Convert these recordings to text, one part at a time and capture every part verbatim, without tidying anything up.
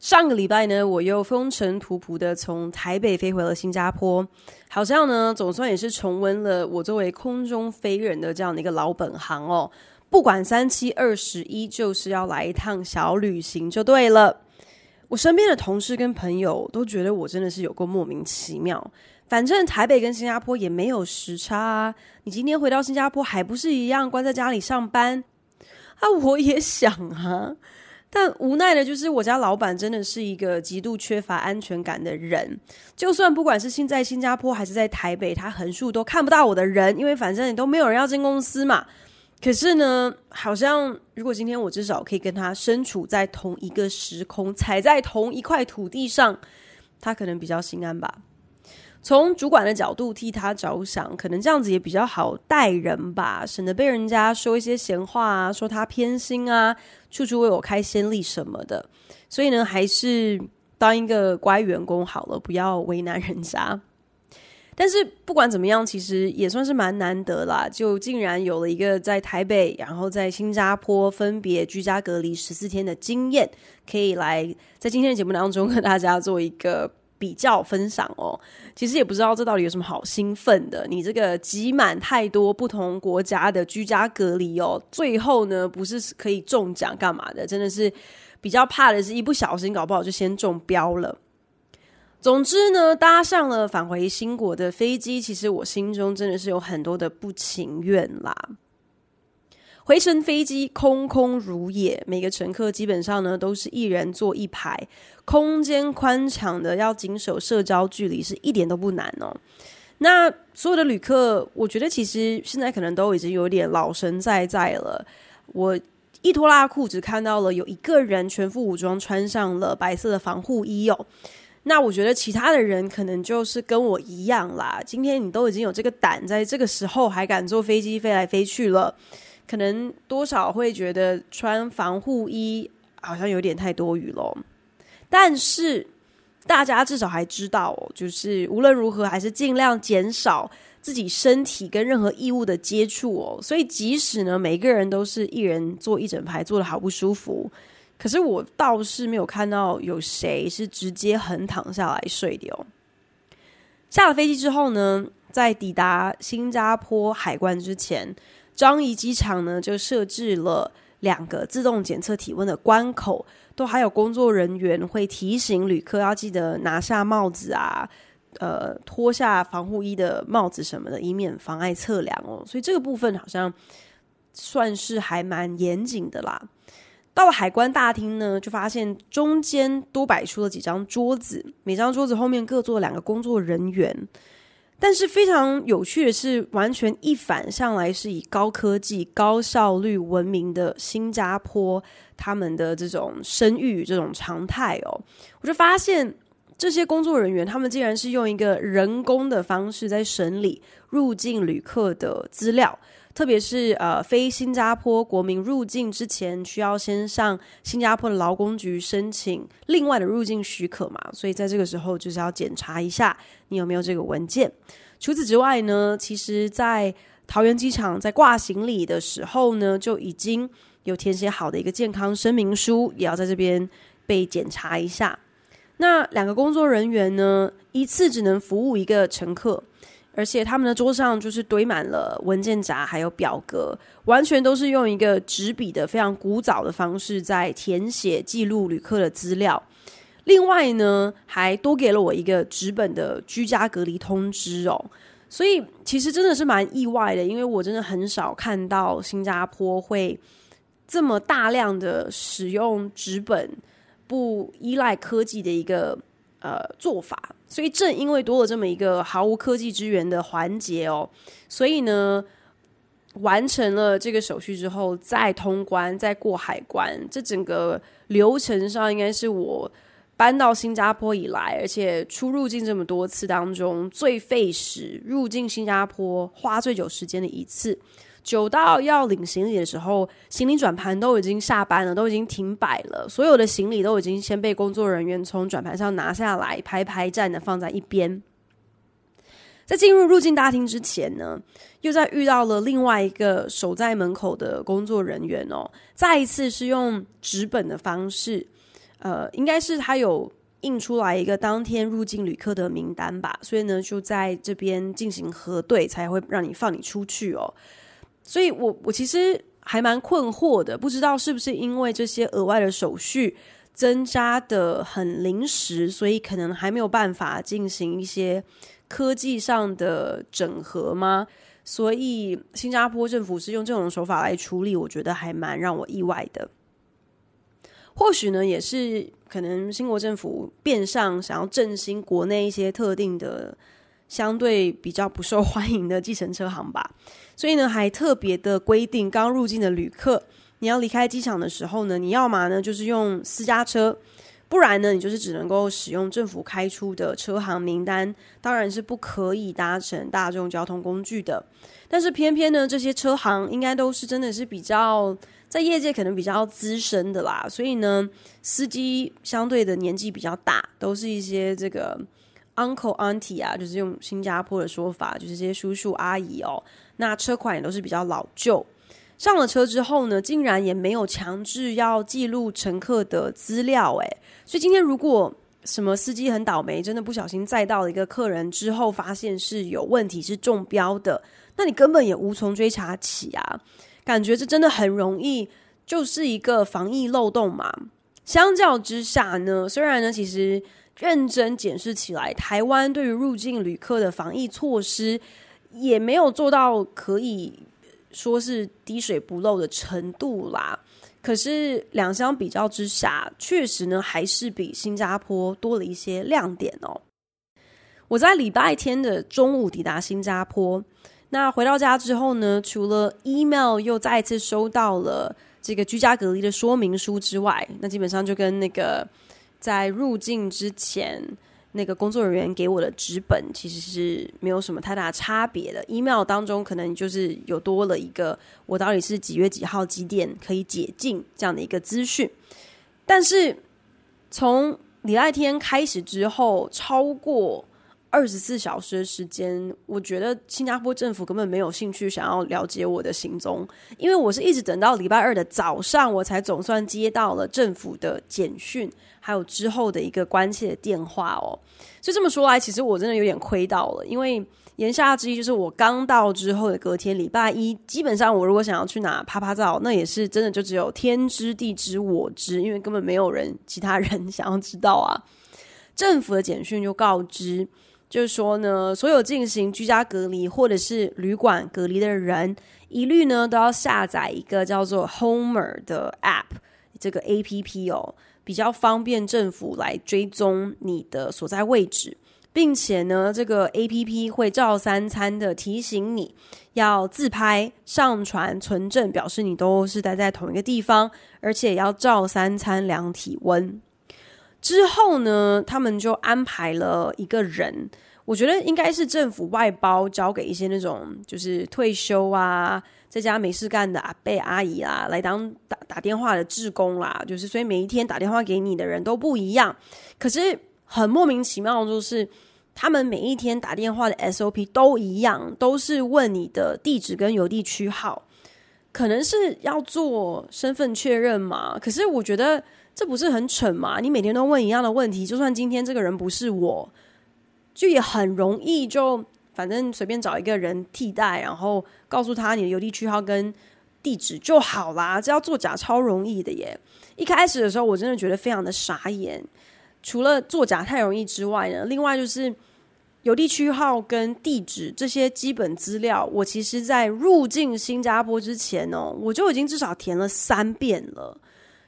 上个礼拜呢，我又风尘仆仆的从台北飞回了新加坡，好像呢，总算也是重温了我作为空中飞人的这样的一个老本行哦。不管三七二十一，就是要来一趟小旅行就对了。我身边的同事跟朋友都觉得我真的是有够莫名其妙。反正台北跟新加坡也没有时差啊，你今天回到新加坡还不是一样关在家里上班？啊，我也想啊，但无奈的就是我家老板真的是一个极度缺乏安全感的人，就算不管是现在新加坡还是在台北，他横竖都看不到我的人，因为反正也都没有人要进公司嘛。可是呢，好像如果今天我至少可以跟他身处在同一个时空，踩在同一块土地上，他可能比较心安吧。从主管的角度替他着想，可能这样子也比较好带人吧，省得被人家说一些闲话啊，说他偏心啊，处处为我开先例什么的。所以呢，还是当一个乖员工好了，不要为难人家。但是不管怎么样，其实也算是蛮难得啦，就竟然有了一个在台北然后在新加坡分别居家隔离十四天的经验，可以来在今天的节目当中跟大家做一个比较分享哦。其实也不知道这到底有什么好兴奋的，你这个挤满太多不同国家的居家隔离哦，最后呢不是可以中奖干嘛的，真的是比较怕的是一不小心搞不好就先中标了。总之呢，搭上了返回新国的飞机，其实我心中真的是有很多的不情愿啦。回程飞机空空如也，每个乘客基本上呢都是一人坐一排，空间宽敞的要谨守社交距离是一点都不难哦。那所有的旅客，我觉得其实现在可能都已经有点老神在在了。我一拖拉裤只看到了有一个人全副武装，穿上了白色的防护衣哦。那我觉得其他的人可能就是跟我一样啦，今天你都已经有这个胆，在这个时候还敢坐飞机飞来飞去了，可能多少会觉得穿防护衣好像有点太多余咯。但是大家至少还知道哦，就是无论如何还是尽量减少自己身体跟任何异物的接触哦。所以即使呢每个人都是一人坐一整排，坐得好不舒服，可是我倒是没有看到有谁是直接横躺下来睡的哦。下了飞机之后呢，在抵达新加坡海关之前，樟宜机场呢就设置了两个自动检测体温的关口，都还有工作人员会提醒旅客要记得拿下帽子啊，呃，脱下防护衣的帽子什么的，以免妨碍测量哦。所以这个部分好像算是还蛮严谨的啦。到了海关大厅呢，就发现中间多摆出了几张桌子，每张桌子后面各坐两个工作人员。但是非常有趣的是，完全一反向来是以高科技高效率闻名的新加坡他们的这种声誉这种常态哦。我就发现这些工作人员他们竟然是用一个人工的方式在审理入境旅客的资料，特别是呃，非新加坡国民入境之前需要先上新加坡的劳工局申请另外的入境许可嘛，所以在这个时候就是要检查一下你有没有这个文件。除此之外呢，其实在桃园机场在挂行李的时候呢，就已经有填写好的一个健康声明书，也要在这边被检查一下。那两个工作人员呢，一次只能服务一个乘客，而且他们的桌上就是堆满了文件夹还有表格，完全都是用一个纸笔的非常古早的方式在填写记录旅客的资料。另外呢，还多给了我一个纸本的居家隔离通知哦。所以其实真的是蛮意外的，因为我真的很少看到新加坡会这么大量的使用纸本不依赖科技的一个呃做法。所以正因为多了这么一个毫无科技支援的环节哦，所以呢完成了这个手续之后再通关再过海关，这整个流程上应该是我搬到新加坡以来，而且出入境这么多次当中最费时，入境新加坡花最久时间的一次，久到要领行李的时候，行李转盘都已经下班了，都已经停摆了，所有的行李都已经先被工作人员从转盘上拿下来，排排站的放在一边。在进入入境大厅之前呢，又在遇到了另外一个守在门口的工作人员哦，再一次是用纸本的方式，呃，应该是他有印出来一个当天入境旅客的名单吧，所以呢，就在这边进行核对，才会让你放你出去哦。所以我我其实还蛮困惑的，不知道是不是因为这些额外的手续增加的很临时，所以可能还没有办法进行一些科技上的整合吗？所以新加坡政府是用这种手法来处理，我觉得还蛮让我意外的。或许呢，也是可能新国政府变相想要振兴国内一些特定的相对比较不受欢迎的计程车行吧，所以呢，还特别的规定刚入境的旅客，你要离开机场的时候呢，你要嘛呢就是用私家车，不然呢，你就是只能够使用政府开出的车行名单，当然是不可以搭乘大众交通工具的。但是偏偏呢，这些车行应该都是真的是比较在业界可能比较资深的啦，所以呢，司机相对的年纪比较大，都是一些这个 uncle auntie 啊，就是用新加坡的说法，就是这些叔叔阿姨哦。那车款也都是比较老旧。上了车之后呢，竟然也没有强制要记录乘客的资料诶，所以今天如果什么司机很倒霉，真的不小心载到了一个客人之后，发现是有问题是中标的，那你根本也无从追查起啊，感觉这真的很容易就是一个防疫漏洞嘛。相较之下呢，虽然呢其实认真检视起来，台湾对于入境旅客的防疫措施也没有做到可以说是滴水不漏的程度啦，可是两相比较之下，确实呢还是比新加坡多了一些亮点哦。我在礼拜天的中午抵达新加坡，那回到家之后呢，除了 email 又再一次收到了这个居家隔离的说明书之外，那基本上就跟那个在入境之前那个工作人员给我的纸本其实是没有什么太大差别的。 email 当中可能就是有多了一个我到底是几月几号几点可以解禁这样的一个资讯，但是从礼拜天开始之后，超过二十四小时的时间，我觉得新加坡政府根本没有兴趣想要了解我的行踪，因为我是一直等到礼拜二的早上，我才总算接到了政府的简讯，还有之后的一个关切的电话哦。所以这么说来，其实我真的有点亏到了，因为言下之意就是我刚到之后的隔天礼拜一，基本上我如果想要去哪啪啪照，那也是真的就只有天知地知我知，因为根本没有人其他人想要知道啊。政府的简讯就告知，就是说呢，所有进行居家隔离或者是旅馆隔离的人，一律呢都要下载一个叫做 Homer 的 App， 这个 A P P 哦，比较方便政府来追踪你的所在位置，并且呢，这个 A P P 会照三餐的提醒你要自拍、上传、存证，表示你都是待在同一个地方，而且要照三餐量体温。之后呢，他们就安排了一个人，我觉得应该是政府外包交给一些那种就是退休啊，在家没事干的阿伯阿姨啦，来当 打, 打电话的志工啦，就是所以每一天打电话给你的人都不一样，可是很莫名其妙，就是他们每一天打电话的 S O P 都一样，都是问你的地址跟邮递区号，可能是要做身份确认嘛，可是我觉得这不是很蠢吗？你每天都问一样的问题，就算今天这个人不是我，就也很容易就反正随便找一个人替代，然后告诉他你的邮递区号跟地址就好啦，这要作假超容易的耶。一开始的时候我真的觉得非常的傻眼，除了作假太容易之外呢，另外就是邮递区号跟地址这些基本资料，我其实在入境新加坡之前哦，我就已经至少填了三遍了。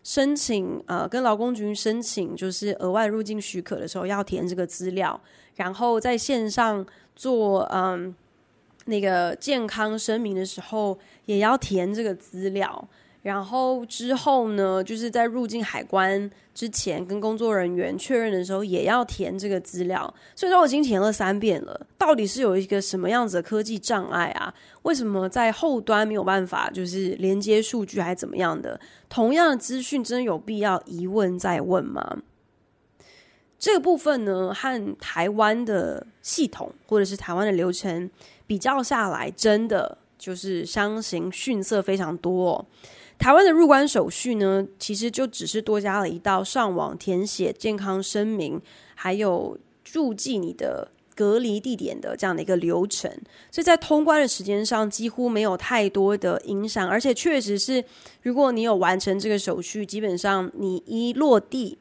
申请呃，跟劳工局申请就是额外入境许可的时候要填这个资料，然后在线上做嗯那个健康声明的时候也要填这个资料，然后之后呢，就是在入境海关之前跟工作人员确认的时候也要填这个资料，所以说我已经填了三遍了。到底是有一个什么样子的科技障碍啊？为什么在后端没有办法就是连接数据还怎么样的？同样的资讯真的有必要一问再问吗？这个部分呢，和台湾的系统或者是台湾的流程比较下来，真的就是相形逊色非常多哦。台湾的入关手续呢，其实就只是多加了一道上网填写健康声明，还有注记你的隔离地点的这样的一个流程，所以在通关的时间上几乎没有太多的影响，而且确实是，如果你有完成这个手续，基本上你一落地，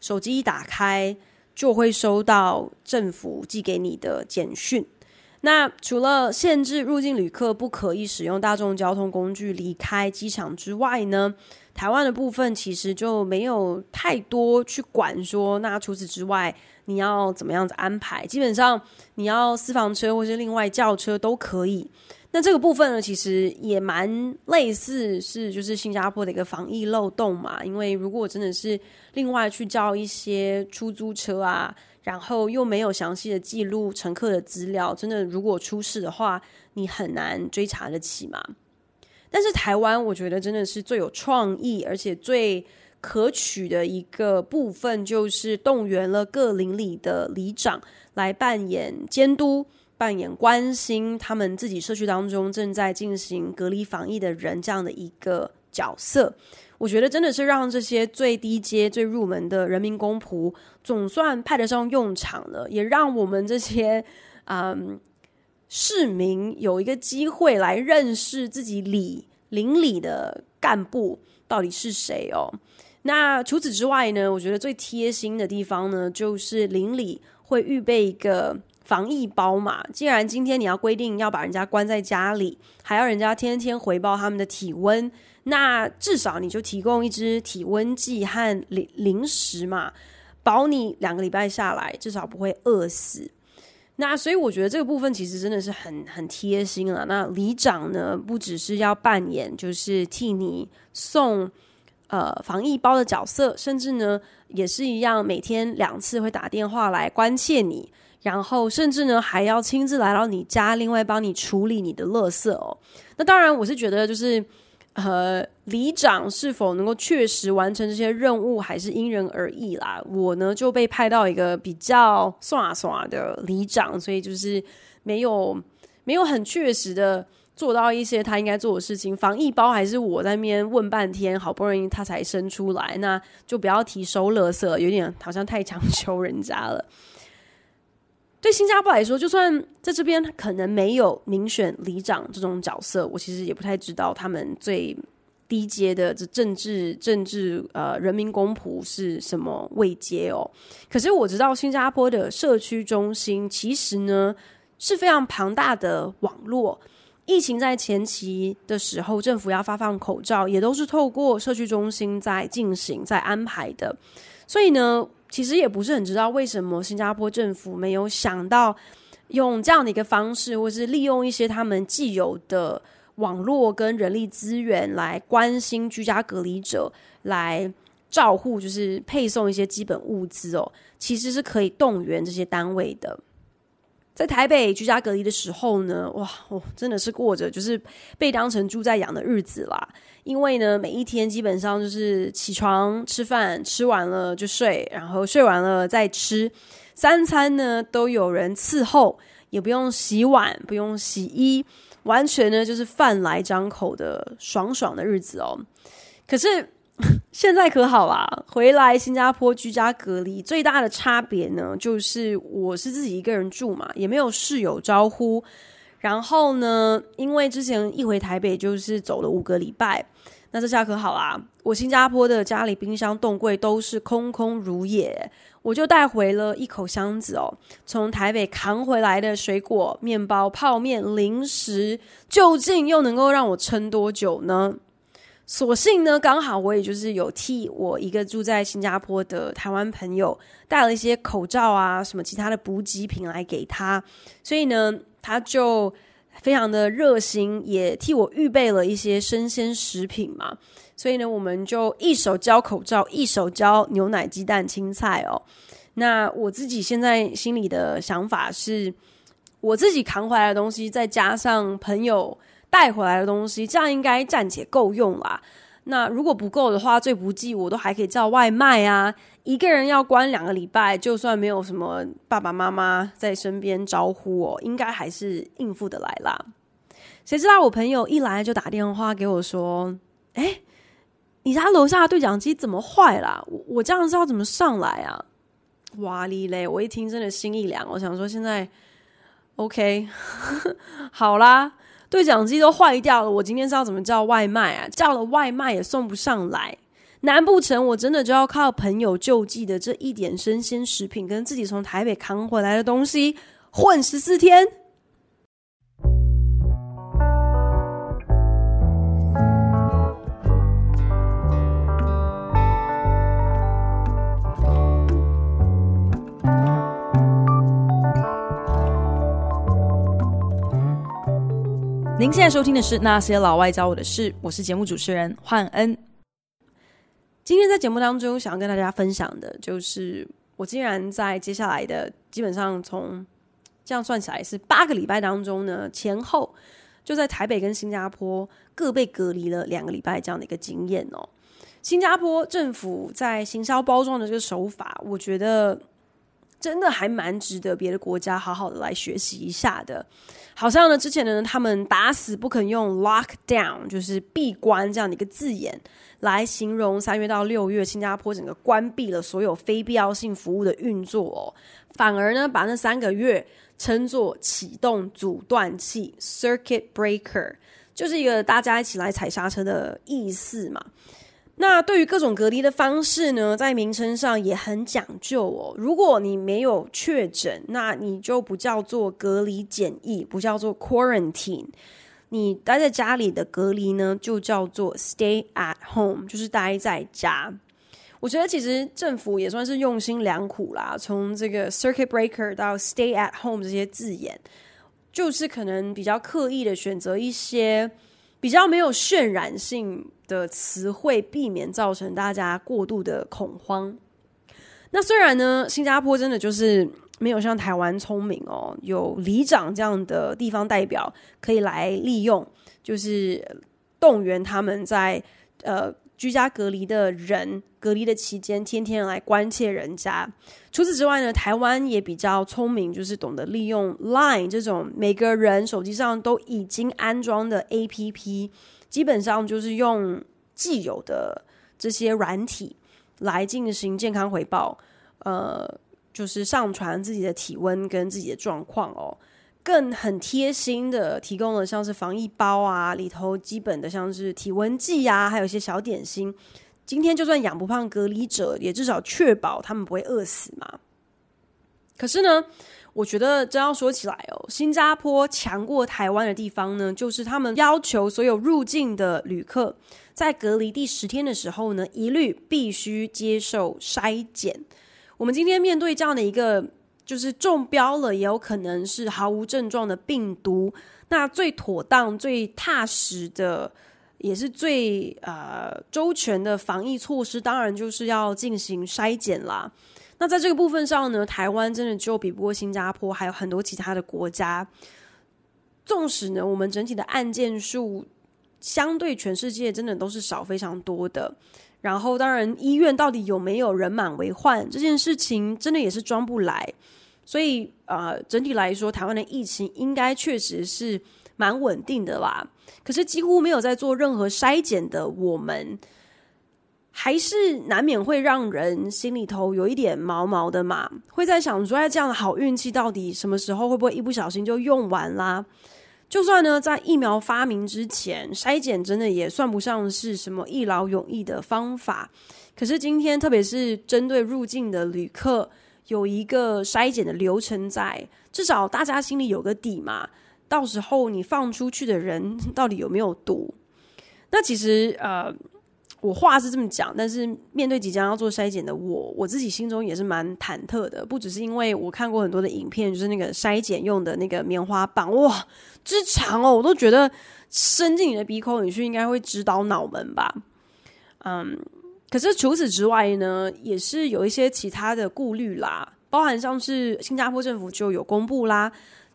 手机一打开就会收到政府寄给你的简讯。那除了限制入境旅客不可以使用大众交通工具离开机场之外呢，台湾的部分其实就没有太多去管说，那除此之外你要怎么样子安排，基本上你要私房车或是另外轿车都可以。那这个部分呢，其实也蛮类似是就是新加坡的一个防疫漏洞嘛，因为如果真的是另外去叫一些出租车啊，然后又没有详细的记录乘客的资料，真的如果出事的话，你很难追查得起嘛。但是台湾我觉得真的是最有创意而且最可取的一个部分，就是动员了各邻里的里长来扮演监督，扮演关心他们自己社区当中正在进行隔离防疫的人这样的一个角色。我觉得真的是让这些最低阶最入门的人民公僕总算派得上用场了，也让我们这些嗯市民有一个机会来认识自己里邻里的干部到底是谁哦。那除此之外呢，我觉得最贴心的地方呢，就是邻里会预备一个防疫包嘛，既然今天你要规定要把人家关在家里，还要人家天天回报他们的体温，那至少你就提供一支体温计和零食嘛，保你两个礼拜下来至少不会饿死。那所以我觉得这个部分其实真的是很很贴心了。那里长呢，不只是要扮演就是替你送呃防疫包的角色，甚至呢也是一样，每天两次会打电话来关切你，然后甚至呢还要亲自来到你家，另外帮你处理你的垃圾哦。那当然我是觉得就是呃，里长是否能够确实完成这些任务还是因人而异啦。我呢就被派到一个比较耍耍的里长，所以就是没有没有很确实的做到一些他应该做的事情。防疫包还是我在那边问半天，好不容易他才生出来，那就不要提收垃圾，有点好像太强求人家了。对新加坡来说，就算在这边可能没有民选里长这种角色，我其实也不太知道他们最低阶的这政治政治呃人民公仆是什么位阶哦。可是我知道新加坡的社区中心其实呢是非常庞大的网络，疫情在前期的时候，政府要发放口罩也都是透过社区中心在进行在安排的，所以呢其实也不是很知道为什么新加坡政府没有想到用这样的一个方式，或是利用一些他们既有的网络跟人力资源来关心居家隔离者，来照护就是配送一些基本物资哦，其实是可以动员这些单位的。在台北居家隔离的时候呢，哇，我真的是过着就是被当成猪在养的日子啦。因为呢，每一天基本上就是起床吃饭，吃完了就睡，然后睡完了再吃，三餐呢都有人伺候，也不用洗碗，不用洗衣，完全呢就是饭来张口的爽爽的日子哦。可是现在可好啦，回来新加坡居家隔离最大的差别呢，就是我是自己一个人住嘛，也没有室友招呼。然后呢，因为之前一回台北就是走了五个礼拜，那这下可好啦，我新加坡的家里冰箱冻柜都是空空如也，我就带回了一口箱子哦，从台北扛回来的水果、面包、泡面、零食，究竟又能够让我撑多久呢？所幸呢，刚好我也就是有替我一个住在新加坡的台湾朋友带了一些口罩啊，什么其他的补给品来给他，所以呢，他就非常的热心，也替我预备了一些生鲜食品嘛，所以呢我们就一手教口罩，一手教牛奶、鸡蛋、青菜哦。那我自己现在心里的想法是，我自己扛回来的东西再加上朋友带回来的东西，这样应该暂且够用啦。那如果不够的话，最不济我都还可以叫外卖啊，一个人要关两个礼拜，就算没有什么爸爸妈妈在身边招呼哦，应该还是应付得来啦。谁知道我朋友一来就打电话给我说，诶，你家楼下的对讲机怎么坏啦？ 我, 我这样是要怎么上来啊？哇哩嘞，我一听真的心一凉，我想说现在 OK 好啦，对讲机都坏掉了，我今天是要怎么叫外卖啊？叫了外卖也送不上来，难不成我真的就要靠朋友救济的这一点生鲜食品跟自己从台北扛回来的东西混十四天？您现在收听的是《那些老外教我的事》，我是节目主持人焕恩。今天在节目当中想要跟大家分享的就是，我竟然在接下来的基本上从这样算起来是八个礼拜当中呢，前后就在台北跟新加坡各被隔离了两个礼拜这样的一个经验哦。新加坡政府在行销包装的这个手法，我觉得真的还蛮值得别的国家好好的来学习一下的。好像呢，之前呢，他们打死不肯用 lockdown， 就是闭关这样的一个字眼，来形容三月到六月新加坡整个关闭了所有非必要性服务的运作哦，反而呢，把那三个月称作启动阻断器 （circuit breaker）， 就是一个大家一起来踩刹车的意思嘛。那对于各种隔离的方式呢，在名称上也很讲究哦。如果你没有确诊，那你就不叫做隔离检疫，不叫做 quarantine。你待在家里的隔离呢，就叫做 stay at home， 就是待在家。我觉得其实政府也算是用心良苦啦，从这个 circuit breaker 到 stay at home 这些字眼，就是可能比较刻意的选择一些比较没有渲染性的词汇，避免造成大家过度的恐慌。那虽然呢，新加坡真的就是没有像台湾聪明哦，有里长这样的地方代表可以来利用，就是动员他们在呃居家隔离的人隔离的期间，天天来关切人家。除此之外呢，台湾也比较聪明，就是懂得利用 LINE 这种每个人手机上都已经安装的 A P P， 基本上就是用既有的这些软体来进行健康回报，呃，就是上传自己的体温跟自己的状况哦。更很贴心的提供了像是防疫包啊，里头基本的像是体温计啊，还有一些小点心。今天就算养不胖隔离者，也至少确保他们不会饿死嘛。可是呢，我觉得真要说起来哦，新加坡强过台湾的地方呢，就是他们要求所有入境的旅客在隔离第十天的时候呢，一律必须接受筛检。我们今天面对这样的一个就是中标了，也有可能是毫无症状的病毒，那最妥当、最踏实的也是最呃周全的防疫措施，当然就是要进行筛检啦。那在这个部分上呢，台湾真的就比不过新加坡，还有很多其他的国家。纵使呢，我们整体的案件数相对全世界真的都是少非常多的，然后当然医院到底有没有人满为患这件事情真的也是装不来。所以呃，整体来说台湾的疫情应该确实是蛮稳定的啦，可是几乎没有在做任何筛检的我们，还是难免会让人心里头有一点毛毛的嘛，会在想说这样的好运气到底什么时候会不会一不小心就用完啦。就算呢，在疫苗发明之前，筛检真的也算不上是什么一劳永逸的方法，可是今天特别是针对入境的旅客有一个筛检的流程在，至少大家心里有个底嘛，到时候你放出去的人到底有没有毒。那其实呃，我话是这么讲，但是面对即将要做筛检的我，我自己心中也是蛮忐忑的。不只是因为我看过很多的影片，就是那个筛检用的那个棉花棒，哇，之长哦，我都觉得伸进你的鼻孔里去应该会直捣脑门吧。嗯，可是除此之外呢，也是有一些其他的顾虑啦，包含像是新加坡政府就有公布啦。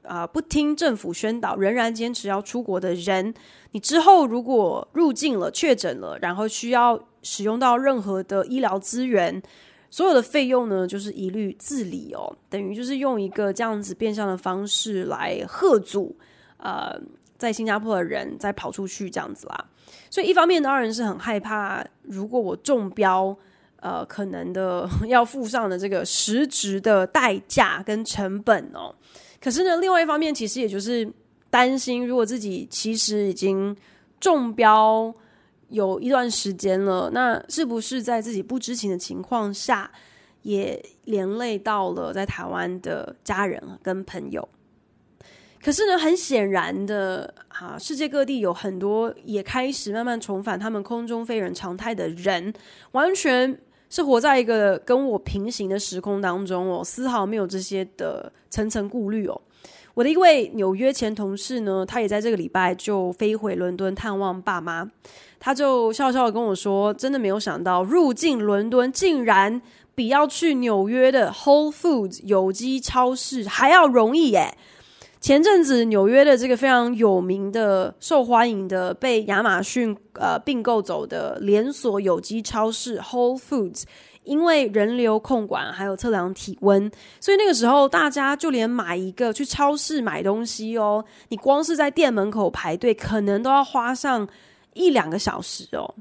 呃、不听政府宣导仍然坚持要出国的人，你之后如果入境了确诊了，然后需要使用到任何的医疗资源，所有的费用呢就是一律自理哦，等于就是用一个这样子变相的方式来吓阻呃在新加坡的人再跑出去这样子啦。所以一方面当然是很害怕，如果我中标呃可能的要付上的这个实质的代价跟成本哦。可是呢，另外一方面其实也就是担心，如果自己其实已经中标有一段时间了，那是不是在自己不知情的情况下也连累到了在台湾的家人跟朋友。可是呢，很显然的、啊、世界各地有很多也开始慢慢重返他们空中飞人常态的人，完全是活在一个跟我平行的时空当中哦，丝毫没有这些的层层顾虑哦。我的一位纽约前同事呢，他也在这个礼拜就飞回伦敦探望爸妈，他就笑笑的跟我说，真的没有想到入境伦敦竟然比要去纽约的 Whole Foods 有机超市还要容易耶。前阵子纽约的这个非常有名的受欢迎的被亚马逊呃并购走的连锁有机超市 Whole Foods， 因为人流控管还有测量体温，所以那个时候大家就连买一个去超市买东西哦，你光是在店门口排队可能都要花上一两个小时哦。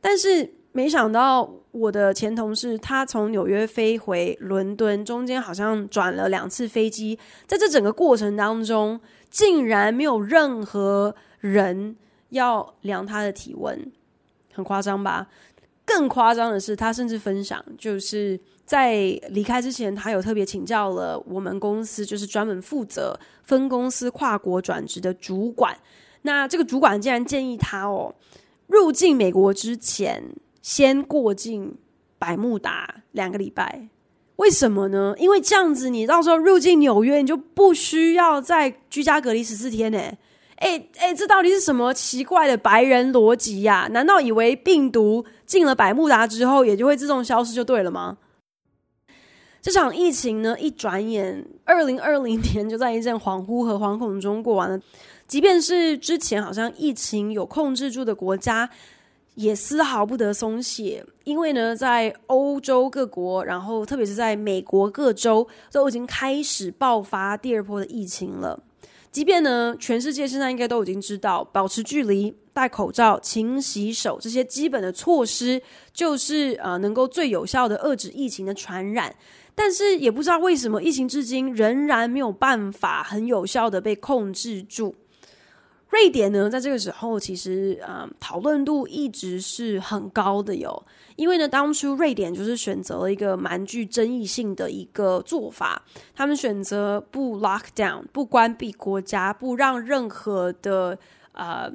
但是没想到我的前同事他从纽约飞回伦敦，中间好像转了两次飞机，在这整个过程当中竟然没有任何人要量他的体温，很夸张吧。更夸张的是他甚至分享，就是在离开之前他有特别请教了我们公司就是专门负责分公司跨国转职的主管，那这个主管竟然建议他哦，入境美国之前先过境百慕达两个礼拜。为什么呢？因为这样子你到时候入境纽约你就不需要再居家隔离十四天耶、欸欸欸、这到底是什么奇怪的白人逻辑呀？难道以为病毒进了百慕达之后也就会自动消失就对了吗？这场疫情呢，一转眼二零二零年就在一阵恍惚和惶恐中过完了。即便是之前好像疫情有控制住的国家也丝毫不得松懈，因为呢在欧洲各国，然后特别是在美国各州都已经开始爆发第二波的疫情了。即便呢全世界现在应该都已经知道保持距离、戴口罩、勤洗手这些基本的措施就是、呃、能够最有效的遏制疫情的传染，但是也不知道为什么疫情至今仍然没有办法很有效的被控制住。瑞典呢在这个时候其实、嗯、讨论度一直是很高的哟，因为呢当初瑞典就是选择了一个蛮具争议性的一个做法，他们选择不 lockdown， 不关闭国家，不让任何的、呃、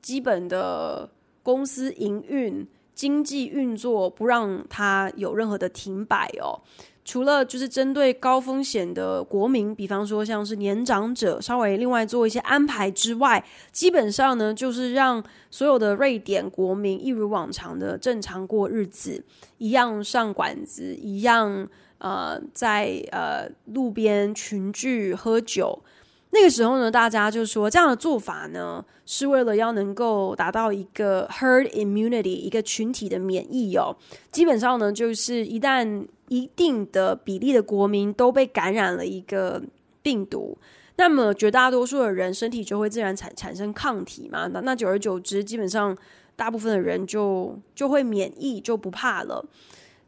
基本的公司营运经济运作不让它有任何的停摆哦。除了就是针对高风险的国民，比方说像是年长者，稍微另外做一些安排之外，基本上呢就是让所有的瑞典国民一如往常的正常过日子，一样上馆子，一样呃在呃路边群聚喝酒。那个时候呢大家就说这样的做法呢是为了要能够达到一个 herd immunity， 一个群体的免疫哦。基本上呢就是一旦一定的比例的国民都被感染了一个病毒，那么绝大多数的人身体就会自然 产, 产生抗体嘛，那久而久之基本上大部分的人就就会免疫，就不怕了。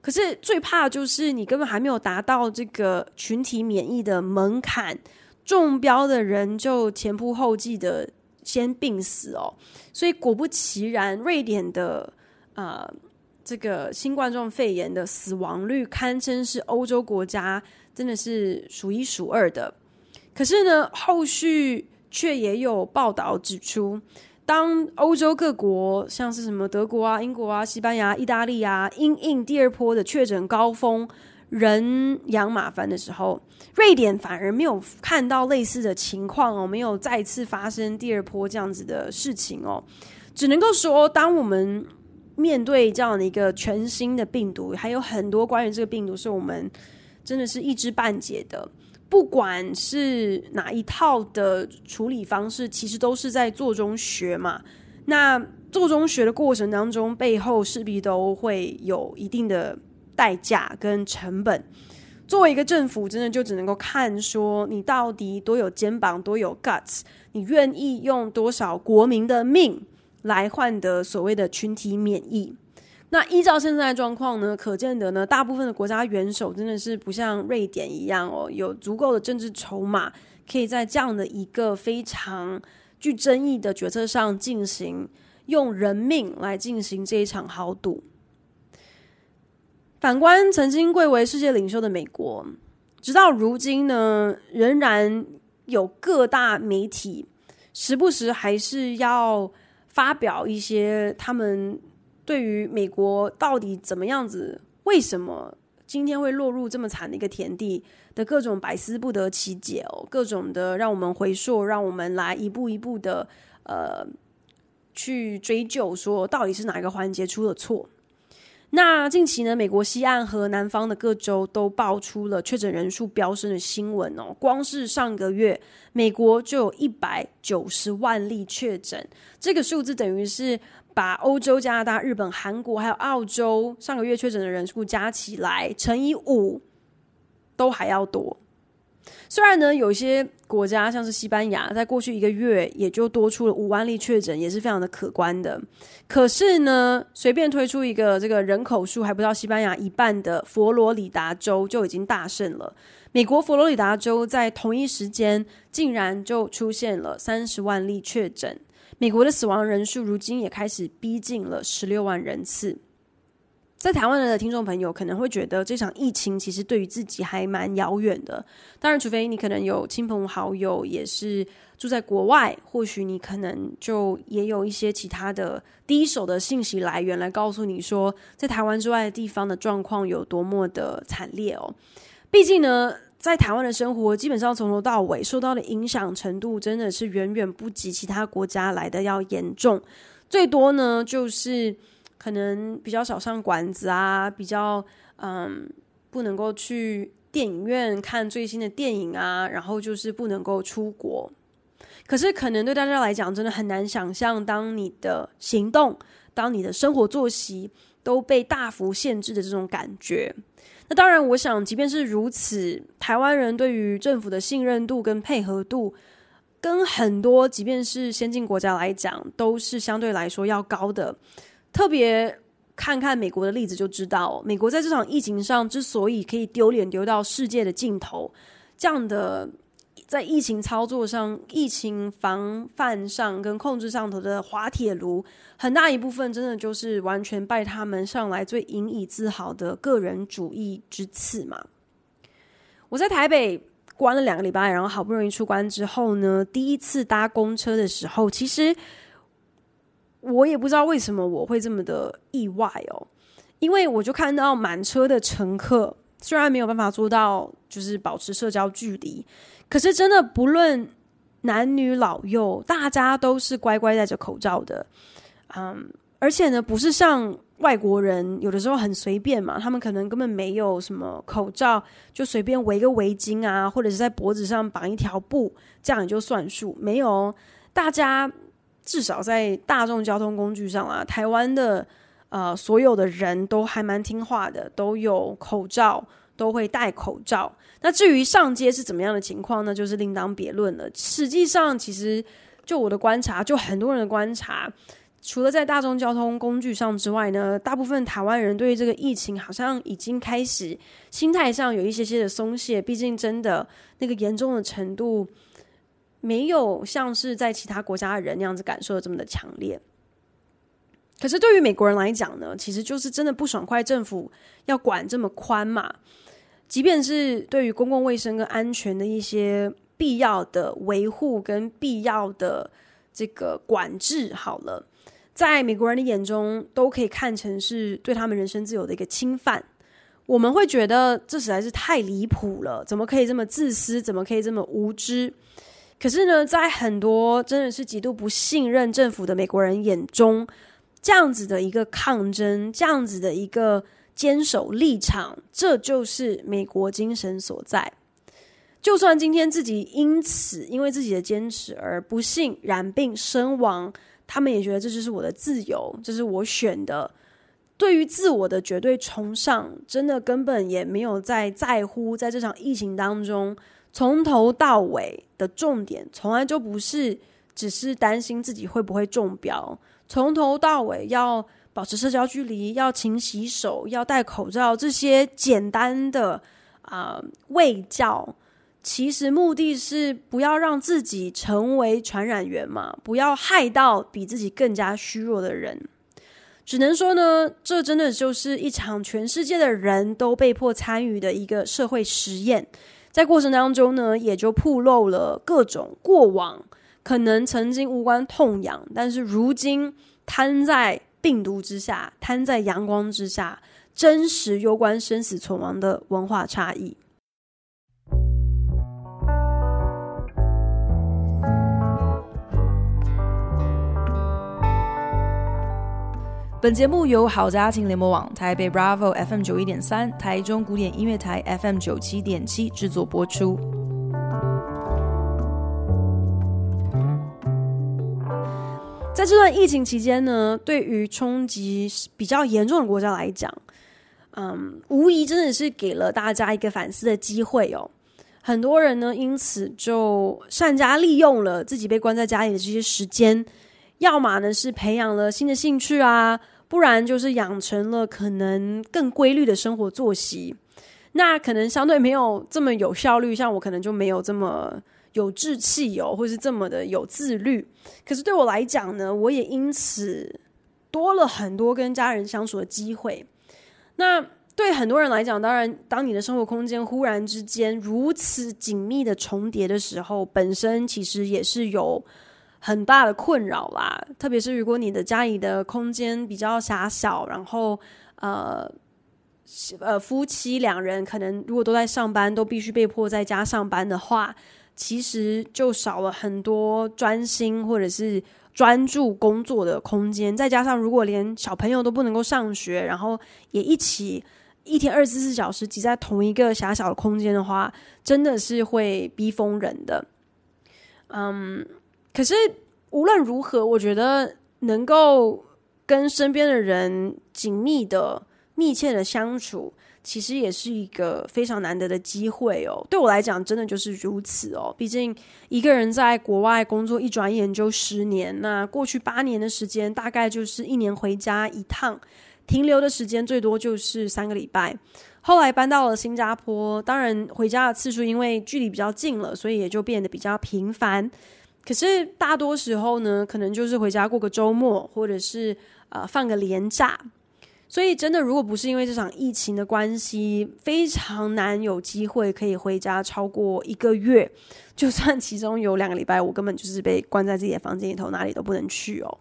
可是最怕就是你根本还没有达到这个群体免疫的门槛，中标的人就前仆后继的先病死哦。所以果不其然，瑞典的呃这个新冠状肺炎的死亡率堪称是欧洲国家真的是数一数二的。可是呢后续却也有报道指出，当欧洲各国像是什么德国啊、英国啊、西班牙、意大利啊因应第二波的确诊高峰人仰马翻的时候，瑞典反而没有看到类似的情况哦，没有再次发生第二波这样子的事情哦。只能够说，当我们面对这样的一个全新的病毒，还有很多关于这个病毒是我们真的是一知半解的，不管是哪一套的处理方式，其实都是在做中学嘛。那做中学的过程当中，背后势必都会有一定的代价跟成本。作为一个政府，真的就只能够看说你到底多有肩膀，多有 guts， 你愿意用多少国民的命来换得所谓的群体免疫。那依照现在的状况呢，可见得呢，大部分的国家元首真的是不像瑞典一样哦，有足够的政治筹码，可以在这样的一个非常具争议的决策上进行，用人命来进行这一场豪赌。反观曾经贵为世界领袖的美国，直到如今呢，仍然有各大媒体时不时还是要发表一些他们对于美国到底怎么样子，为什么今天会落入这么惨的一个田地的各种百思不得其解哦，各种的让我们回溯，让我们来一步一步的呃去追究说到底是哪一个环节出了错。那近期呢，美国西岸和南方的各州都爆出了确诊人数飙升的新闻哦。光是上个月，美国就有一百九十万例确诊，这个数字等于是把欧洲、加拿大、日本、韩国还有澳洲上个月确诊的人数加起来乘以五，都还要多。虽然呢，有些国家像是西班牙，在过去一个月也就多出了五万例确诊，也是非常的可观的。可是呢，随便推出一个这个人口数还不到西班牙一半的佛罗里达州就已经大胜了。美国佛罗里达州在同一时间竟然就出现了三十万例确诊，美国的死亡人数如今也开始逼近了十六万人次。在台湾的听众朋友可能会觉得这场疫情其实对于自己还蛮遥远的，当然除非你可能有亲朋好友也是住在国外，或许你可能就也有一些其他的第一手的信息来源来告诉你说在台湾之外的地方的状况有多么的惨烈哦。毕竟呢，在台湾的生活基本上从头到尾受到的影响程度真的是远远不及其他国家来的要严重，最多呢就是可能比较少上馆子啊，比较嗯不能够去电影院看最新的电影啊，然后就是不能够出国。可是可能对大家来讲真的很难想象，当你的行动，当你的生活作息都被大幅限制的这种感觉。那当然我想即便是如此，台湾人对于政府的信任度跟配合度跟很多即便是先进国家来讲都是相对来说要高的。特别看看美国的例子就知道，美国在这场疫情上之所以可以丢脸丢到世界的尽头，这样的在疫情操作上、疫情防范上跟控制上头的滑铁卢，很大一部分真的就是完全拜他们上来最引以自豪的个人主义之赐嘛。我在台北关了两个礼拜，然后好不容易出关之后呢，第一次搭公车的时候，其实我也不知道为什么我会这么的意外哦，因为我就看到满车的乘客，虽然没有办法做到就是保持社交距离，可是真的不论男女老幼，大家都是乖乖戴着口罩的，嗯，而且呢，不是像外国人有的时候很随便嘛，他们可能根本没有什么口罩，就随便围个围巾啊，或者是在脖子上绑一条布，这样也就算数，没有，大家至少在大众交通工具上啊，台湾的呃所有的人都还蛮听话的，都有口罩，都会戴口罩。那至于上街是怎么样的情况呢，就是另当别论了。实际上其实就我的观察，就很多人的观察，除了在大众交通工具上之外呢，大部分台湾人对于这个疫情好像已经开始心态上有一些些的松懈，毕竟真的那个严重的程度没有像是在其他国家的人那样子感受的这么的强烈。可是对于美国人来讲呢，其实就是真的不爽快政府要管这么宽嘛，即便是对于公共卫生跟安全的一些必要的维护跟必要的这个管制好了，在美国人的眼中都可以看成是对他们人身自由的一个侵犯。我们会觉得这实在是太离谱了，怎么可以这么自私，怎么可以这么无知。可是呢，在很多真的是极度不信任政府的美国人眼中，这样子的一个抗争，这样子的一个坚守立场，这就是美国精神所在。就算今天自己因此因为自己的坚持而不幸染病身亡，他们也觉得这就是我的自由，这是我选的。对于自我的绝对崇尚，真的根本也没有在在乎在这场疫情当中从头到尾的重点，从来就不是只是担心自己会不会中标，从头到尾要保持社交距离，要勤洗手，要戴口罩，这些简单的啊、呃、卫教，其实目的是不要让自己成为传染源嘛，不要害到比自己更加虚弱的人。只能说呢，这真的就是一场全世界的人都被迫参与的一个社会实验，在过程当中呢，也就暴露了各种过往可能曾经无关痛痒，但是如今摊在病毒之下，摊在阳光之下，真实攸关生死存亡的文化差异。本节目由好家庭联播网、台北 Bravo F M 九十一点三、台中古典音乐台 F M 九十七点七 制作播出。在这段疫情期间呢，对于冲击比较严重的国家来讲，嗯，无疑真的是给了大家一个反思的机会哦。很多人呢，因此就善加利用了自己被关在家里的这些时间，要么呢是培养了新的兴趣啊，不然就是养成了可能更规律的生活作息。那可能相对没有这么有效率，像我可能就没有这么有志气哦，或是这么的有自律。可是对我来讲呢，我也因此多了很多跟家人相处的机会。那对很多人来讲，当然当你的生活空间忽然之间如此紧密的重叠的时候，本身其实也是有很大的困扰啦，特别是如果你的家里的空间比较狭小，然后呃呃夫妻两人可能如果都在上班，都必须被迫在家上班的话，其实就少了很多专心或者是专注工作的空间。再加上如果连小朋友都不能够上学，然后也一起一天二十四小时挤在同一个狭小的空间的话，真的是会逼疯人的。嗯。可是无论如何，我觉得能够跟身边的人紧密的密切的相处，其实也是一个非常难得的机会哦。对我来讲真的就是如此哦，毕竟一个人在国外工作一转眼就十年，那过去八年的时间大概就是一年回家一趟，停留的时间最多就是三个礼拜。后来搬到了新加坡，当然回家的次数因为距离比较近了，所以也就变得比较频繁。可是大多时候呢，可能就是回家过个周末，或者是呃放个连假。所以真的如果不是因为这场疫情的关系，非常难有机会可以回家超过一个月，就算其中有两个礼拜我根本就是被关在自己的房间里头，哪里都不能去哦。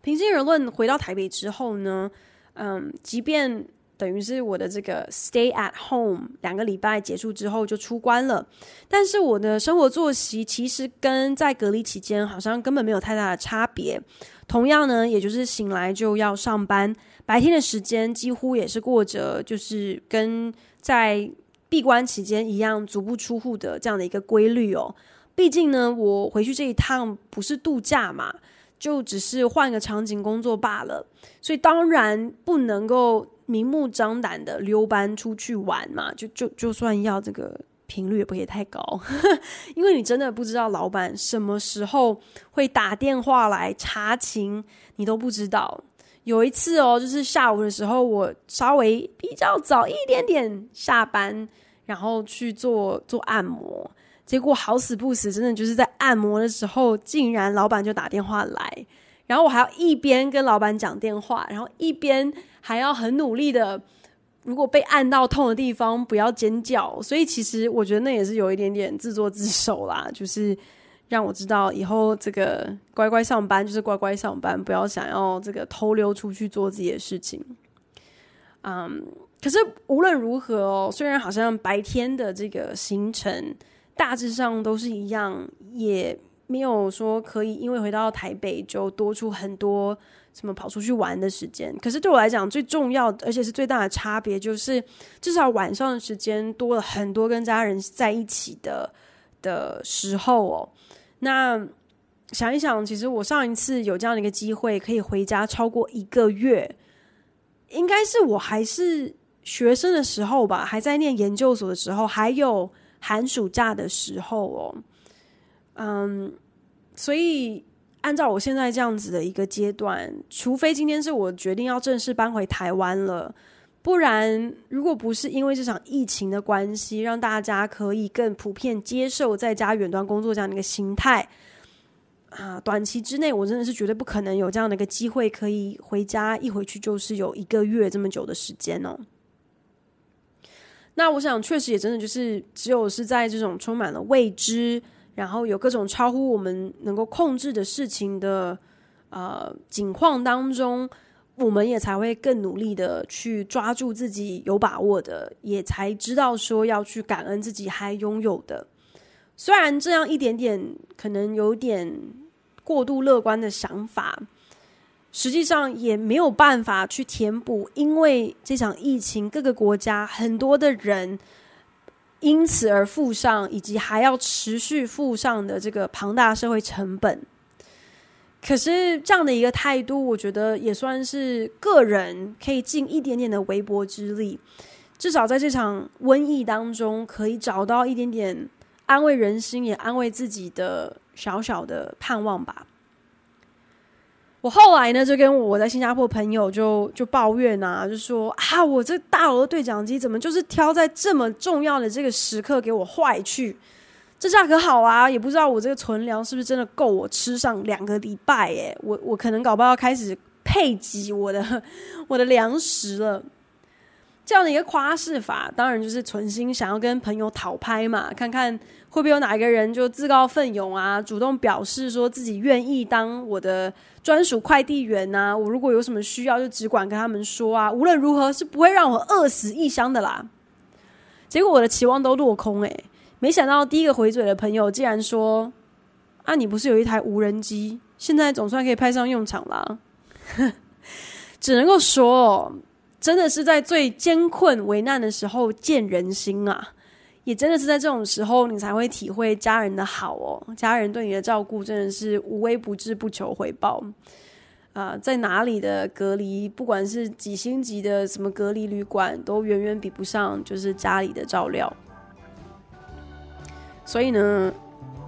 平心而论，回到台北之后呢，嗯，即便等于是我的这个 stay at home 两个礼拜结束之后就出关了，但是我的生活作息其实跟在隔离期间好像根本没有太大的差别。同样呢，也就是醒来就要上班，白天的时间几乎也是过着就是跟在闭关期间一样足不出户的这样的一个规律哦。毕竟呢，我回去这一趟不是度假嘛，就只是换个场景工作罢了，所以当然不能够明目张胆的溜班出去玩嘛，就就就算要这个频率也不可以太高因为你真的不知道老板什么时候会打电话来查勤，你都不知道。有一次哦，就是下午的时候我稍微比较早一点点下班，然后去做做按摩，结果好死不死，真的就是在按摩的时候竟然老板就打电话来，然后我还要一边跟老板讲电话，然后一边还要很努力的，如果被按到痛的地方不要尖叫。所以其实我觉得那也是有一点点自作自受啦，就是让我知道以后这个乖乖上班就是乖乖上班，不要想要这个偷溜出去做自己的事情。嗯，可是无论如何哦，虽然好像白天的这个行程大致上都是一样，也没有说可以因为回到台北就多出很多什么跑出去玩的时间，可是对我来讲最重要而且是最大的差别就是至少晚上的时间多了很多跟家人在一起的的时候哦。那想一想，其实我上一次有这样的一个机会可以回家超过一个月，应该是我还是学生的时候吧，还在念研究所的时候，还有寒暑假的时候哦。嗯，所以按照我现在这样子的一个阶段，除非今天是我决定要正式搬回台湾了，不然如果不是因为这场疫情的关系让大家可以更普遍接受在家远端工作这样的一个形态啊，短期之内我真的是绝对不可能有这样的一个机会可以回家，一回去就是有一个月这么久的时间哦。那我想确实也真的就是只有是在这种充满了未知，然后有各种超乎我们能够控制的事情的呃境况当中，我们也才会更努力的去抓住自己有把握的，也才知道说要去感恩自己还拥有的。虽然这样一点点可能有点过度乐观的想法，实际上也没有办法去填补因为这场疫情各个国家很多的人因此而付上以及还要持续付上的这个庞大社会成本。可是这样的一个态度，我觉得也算是个人可以尽一点点的微薄之力，至少在这场瘟疫当中可以找到一点点安慰人心也安慰自己的小小的盼望吧。我后来呢就跟我在新加坡朋友就就抱怨啊，就说啊，我这大楼的对讲机怎么就是挑在这么重要的这个时刻给我坏去，这下可好啊，也不知道我这个存粮是不是真的够我吃上两个礼拜耶，我我可能搞不好开始配给我的我的粮食了。这样的一个夸饰法当然就是存心想要跟朋友讨拍嘛，看看会不会有哪一个人就自告奋勇啊，主动表示说自己愿意当我的专属快递员啊，我如果有什么需要就只管跟他们说啊，无论如何是不会让我饿死异乡的啦。结果我的期望都落空耶，没想到第一个回嘴的朋友竟然说啊，你不是有一台无人机，现在总算可以派上用场啦。只能够说哦，真的是在最艰困危难的时候见人心啊，也真的是在这种时候你才会体会家人的好哦，家人对你的照顾真的是无微不至，不求回报啊、呃，在哪里的隔离，不管是几星级的什么隔离旅馆，都远远比不上就是家里的照料。所以呢，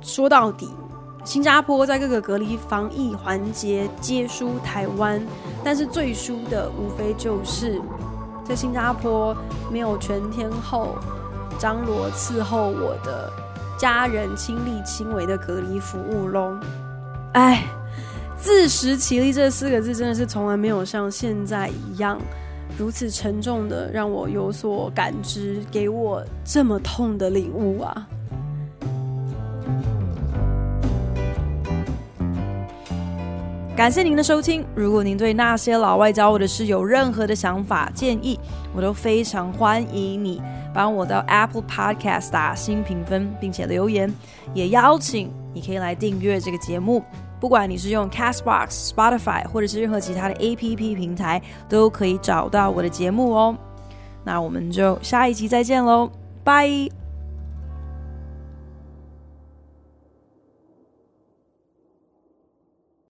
说到底新加坡在各个隔离防疫环节皆输台湾，但是最输的无非就是在新加坡没有全天候张罗伺候我的家人亲力亲为的隔离服务咯。哎，自食其力这四个字真的是从来没有像现在一样如此沉重的让我有所感知，给我这么痛的领悟啊。感谢您的收听，如果您对那些老外教我的事有任何的想法建议，我都非常欢迎你帮我到 Apple Podcast 打新评分并且留言，也邀请你可以来订阅这个节目，不管你是用 Castbox、Spotify 或者是任何其他的 A P P 平台都可以找到我的节目哦。那我们就下一集再见咯，拜。